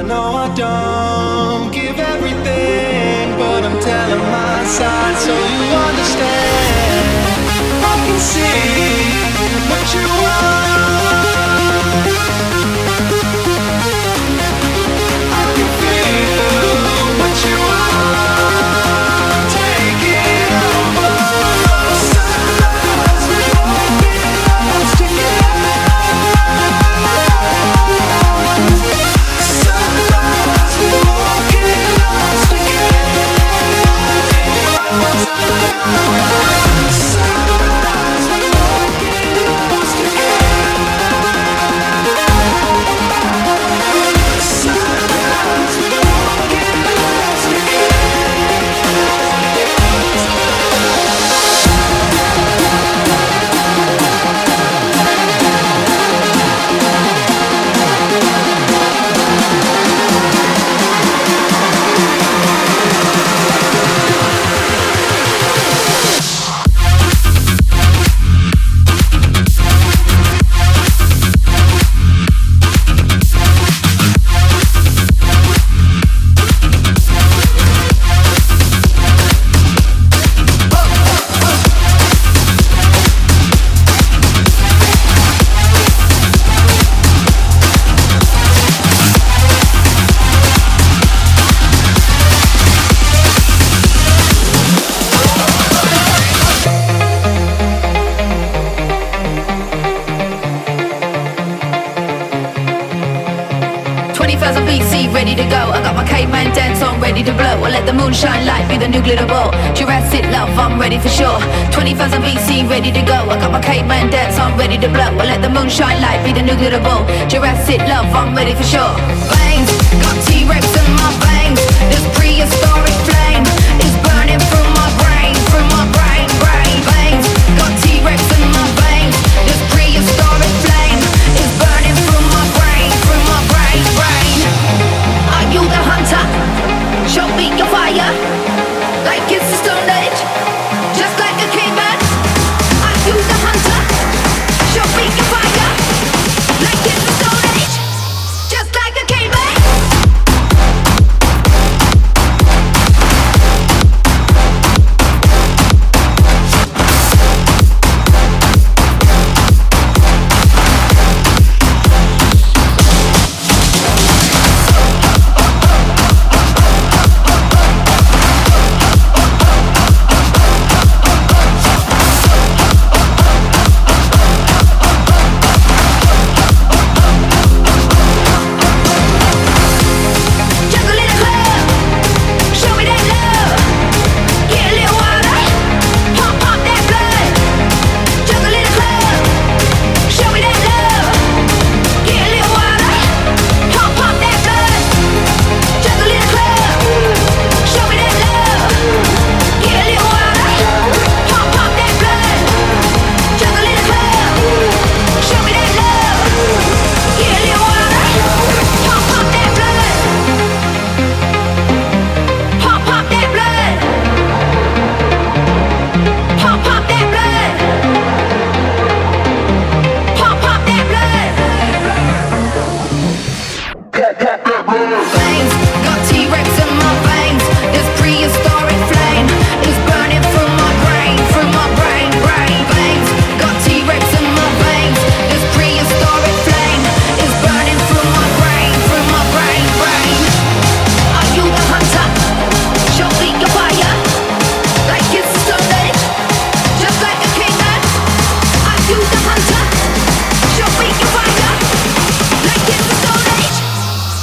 I know I don't give everything, but I'm telling my side so you understand. I can see what you are, I can feel what you are. Take it over.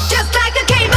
Just like a cable.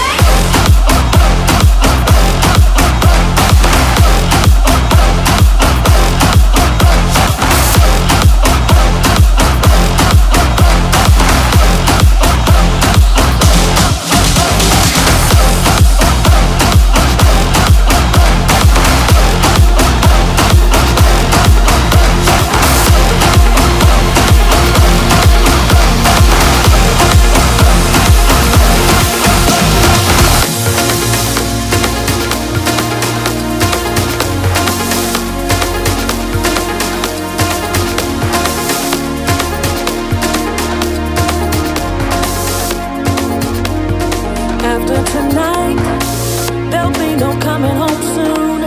coming home soon.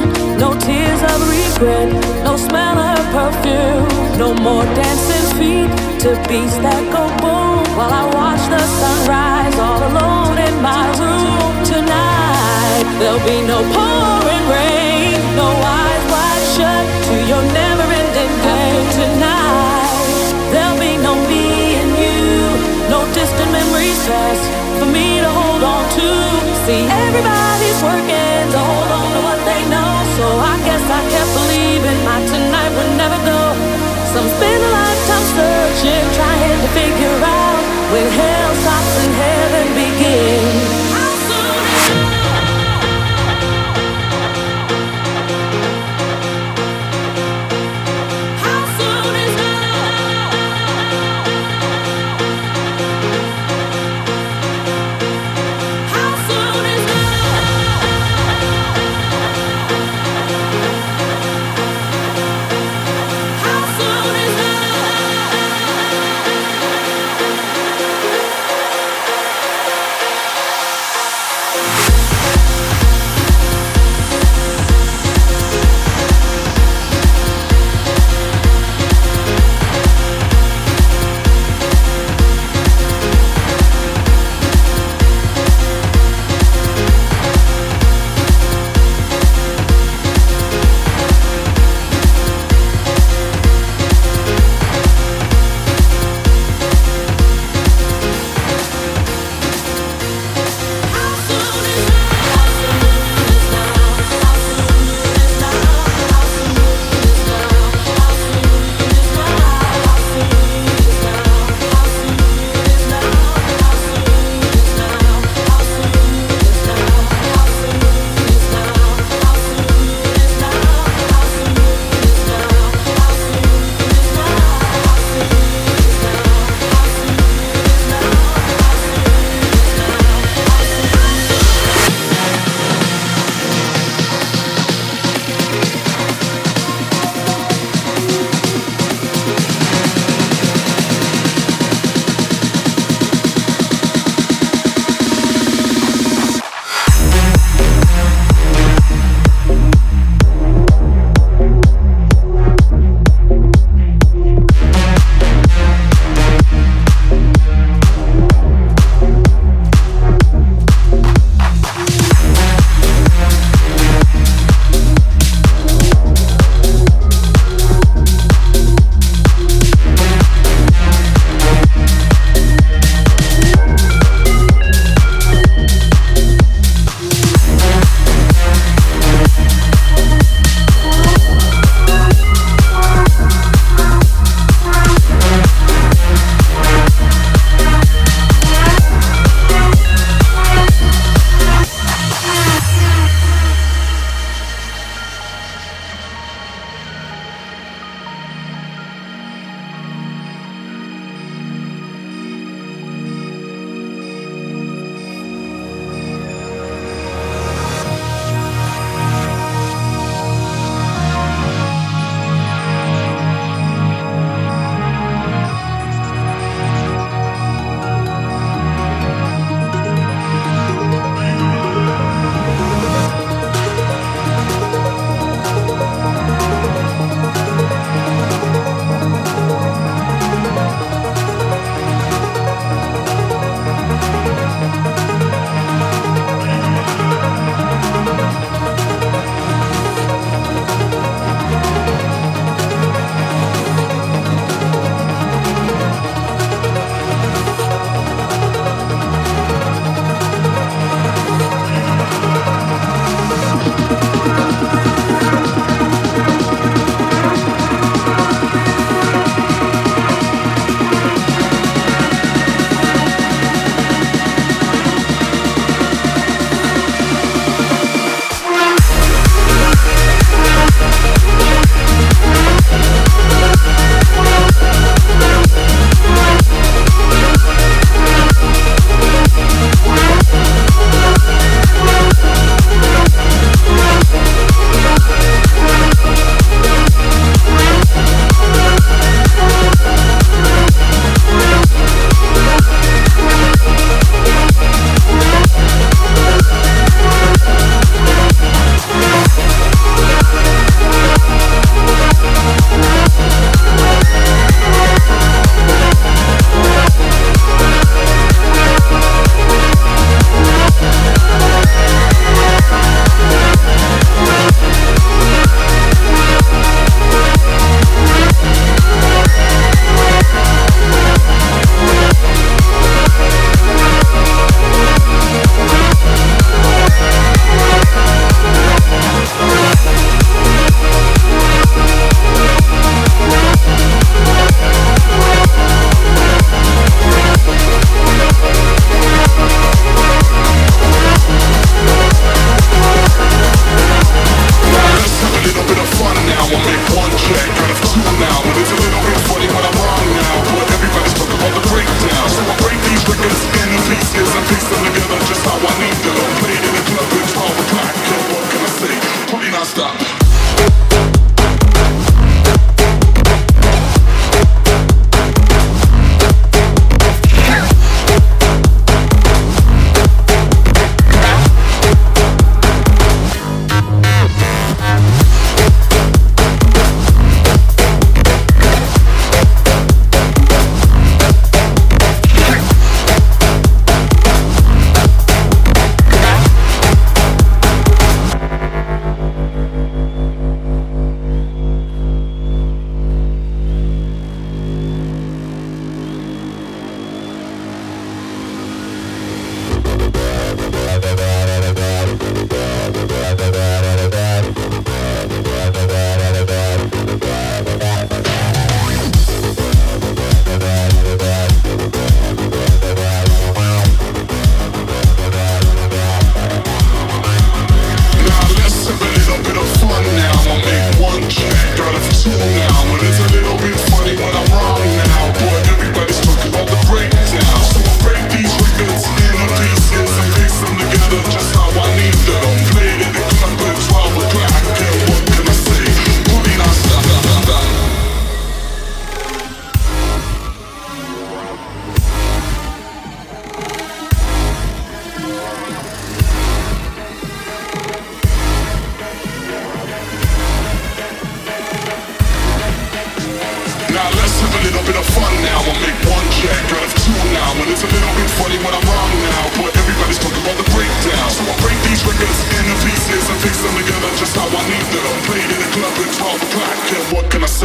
No tears of regret, no smell of perfume. No more dancing feet to beats that go boom, while I watch the sunrise all alone in my room. Tonight there'll be no pouring rain, no eyes wide shut to your never-ending pain. Tonight there'll be no me and you, no distant memories fast for me to hold on to. See, everybody's working to hold on to what they know, so I guess I kept believing my tonight would never go. Some spend a lifetime searching, trying to figure out when hell stops and heaven begins.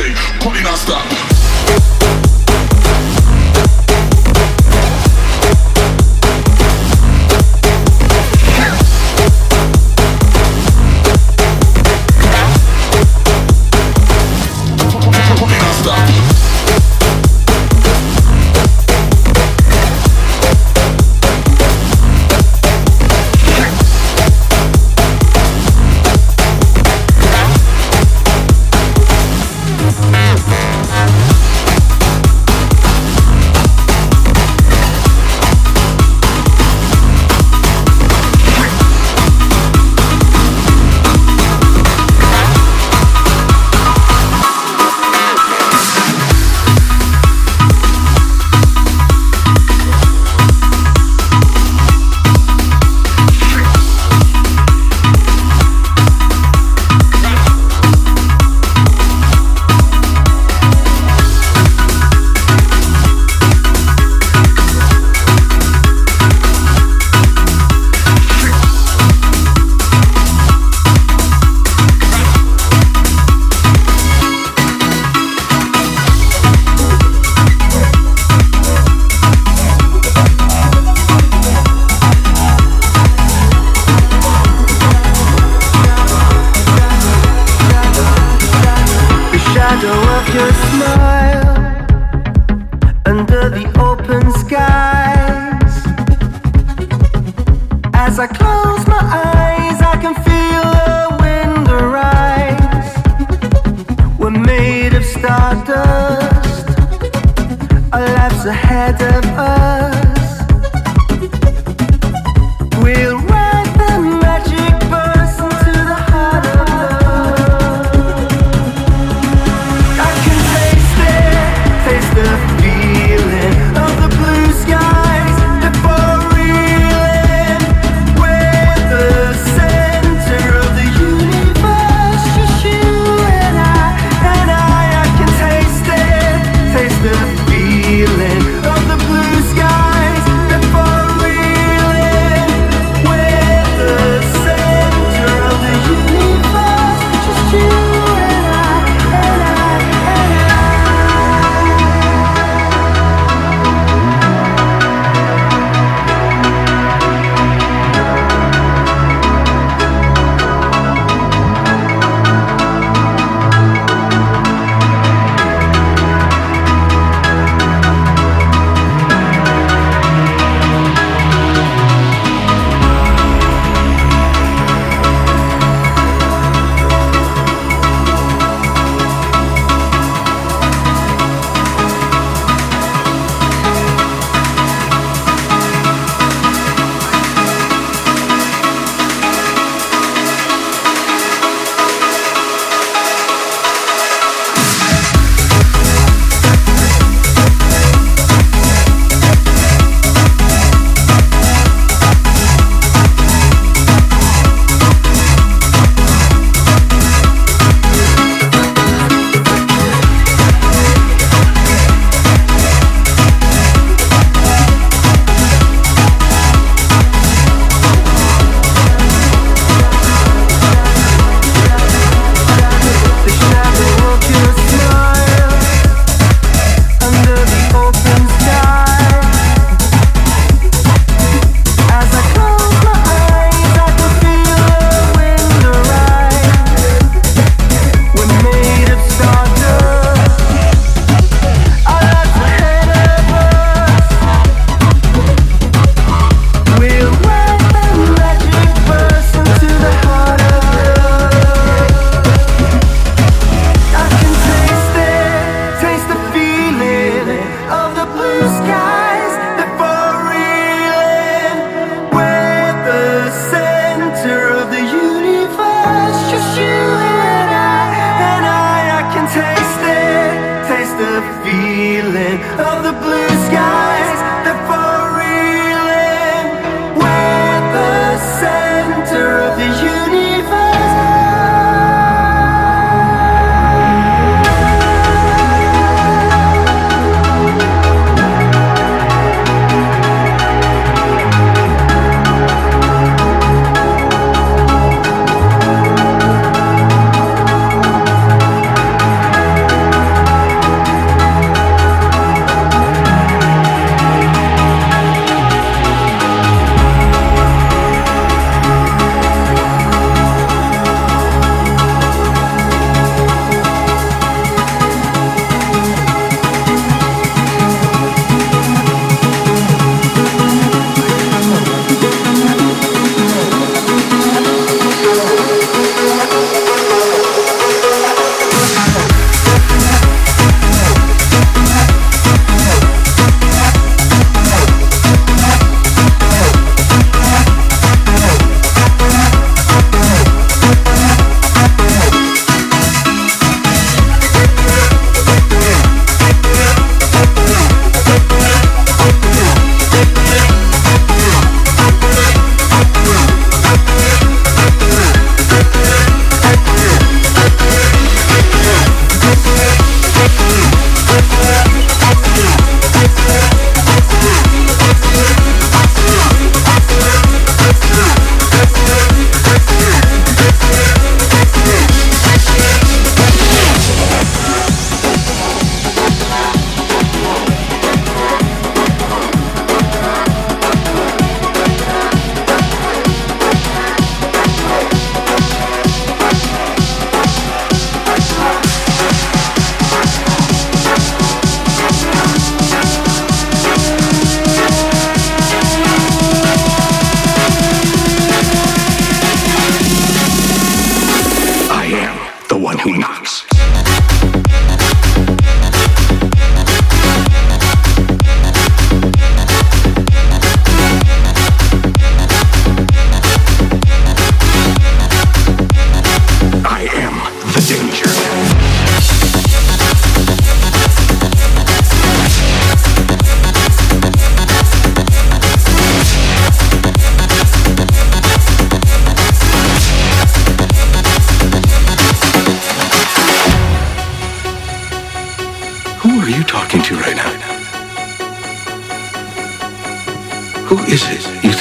say, party not stop. Feeling of the blue sky.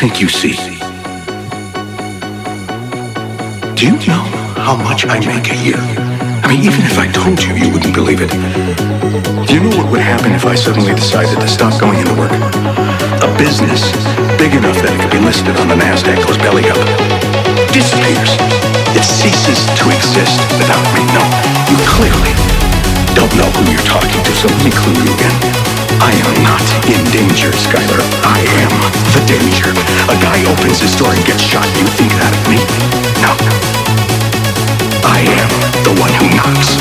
think you see? Do you know how much I make a year? I mean, even if I told you, you wouldn't believe it. Do you know what would happen if I suddenly decided to stop going into work? A business big enough that it could be listed on the NASDAQ goes belly up. Disappears. It ceases to exist without me. No, you clearly don't know who you're talking to, so let me clue you again. I am not in danger, Skyler. I am the danger. A guy opens his door and gets shot. You think that of me? No. I am the one who knocks.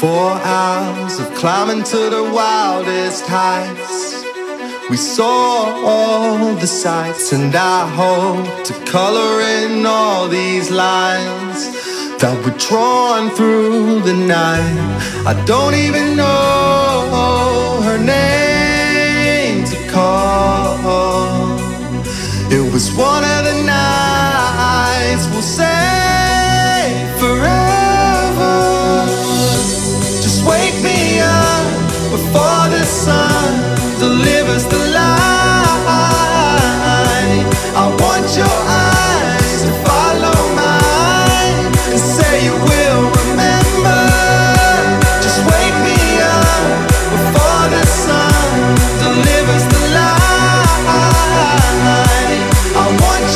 4 hours of climbing to the wildest heights. We saw all the sights, and I hope to color in all these lines that were drawn through the night. I don't even know her name to call. It was one of the nights we'll say forever. Just wake me up before the sun delivers the light. I want your eyes to follow mine and say you will remember. Just wake me up before the sun delivers the light. I want you.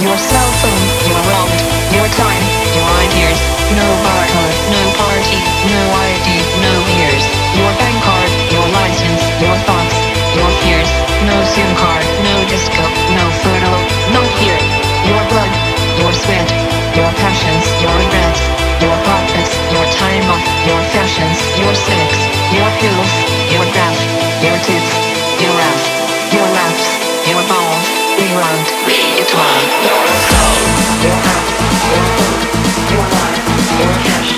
your cell phone, your round, your time, your ideas, no barcode, no party, no ID, no ears, your bank card, your license, your thoughts, your fears, no SIM card, no disco, no photo, not here, your blood, your sweat, your passions, your regrets, your profits, your time off, your fashions, your sex, your pills, your graph, your tits, your ass, your laps, your balls, rewound, reentwine, your soul, your app, your phone, your life, your cash,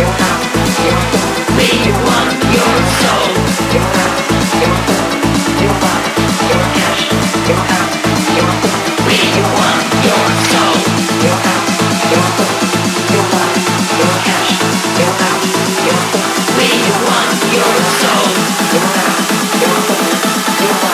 your house, your phone, rewind, your soul, your app, your phone, your life, your cash, your house, your phone, rewind, your soul, your app, your phone, your life, your cash, your house, your phone, rewind, your soul, your app, your phone, your life.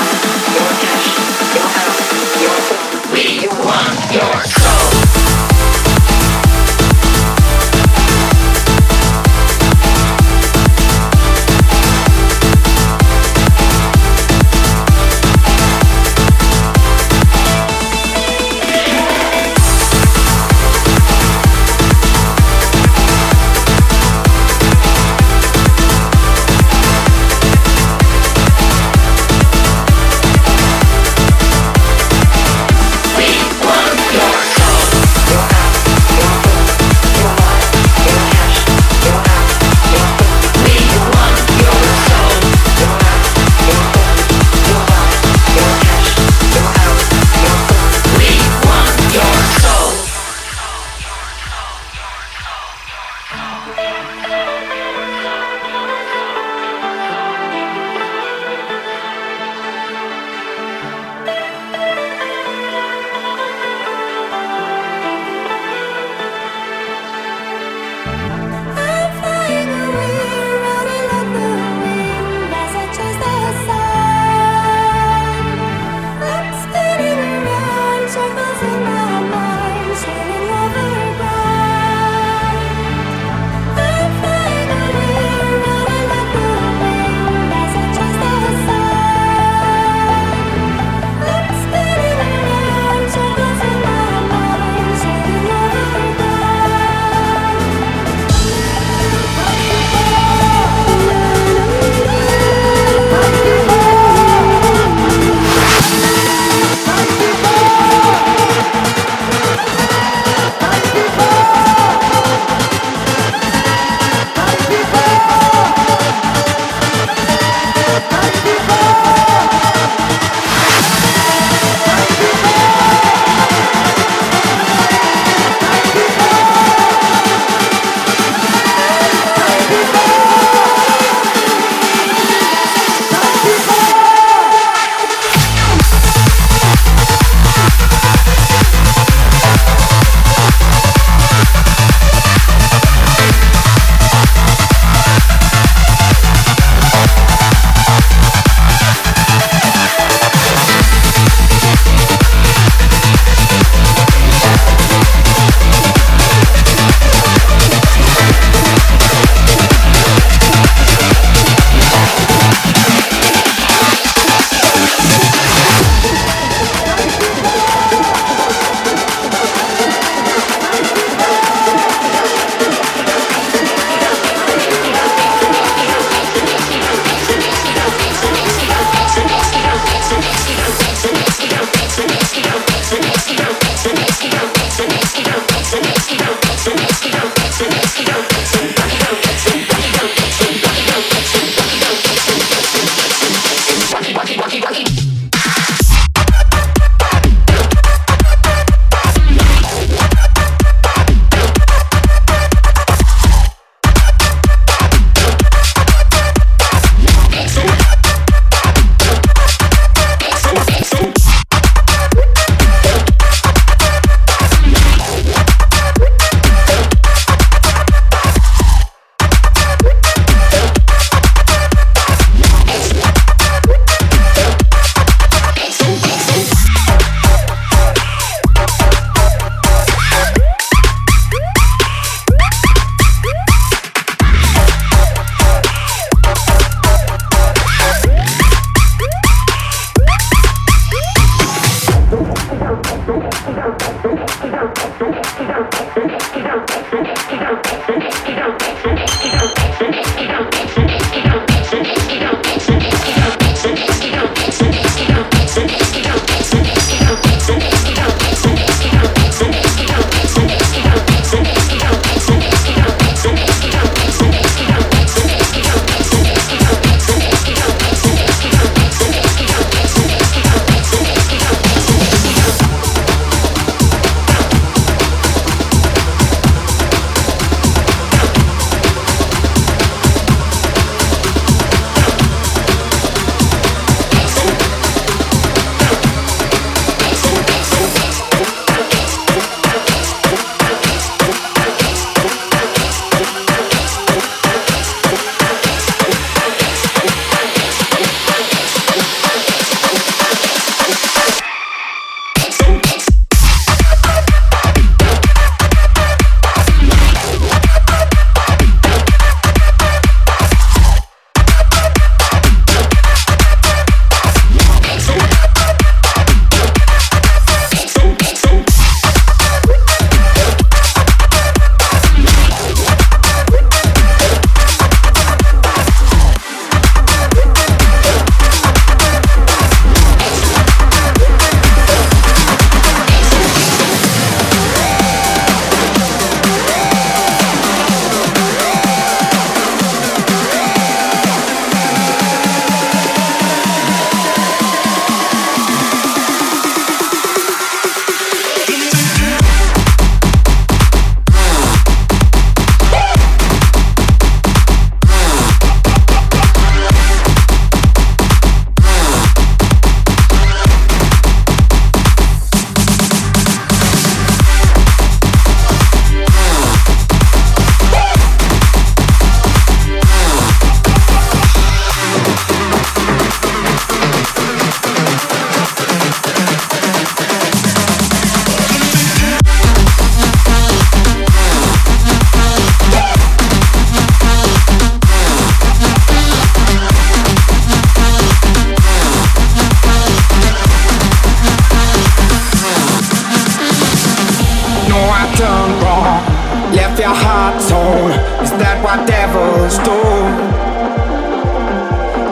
alone. Is that what devils do?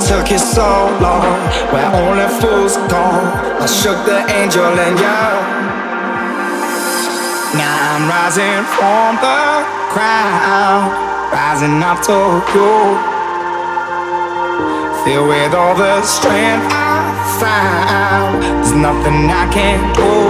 Took you so long, where only fools gone. I shook the angel and yelled. Now I'm rising from the crowd, rising up to you. Filled with all the strength I found, there's nothing I can't do.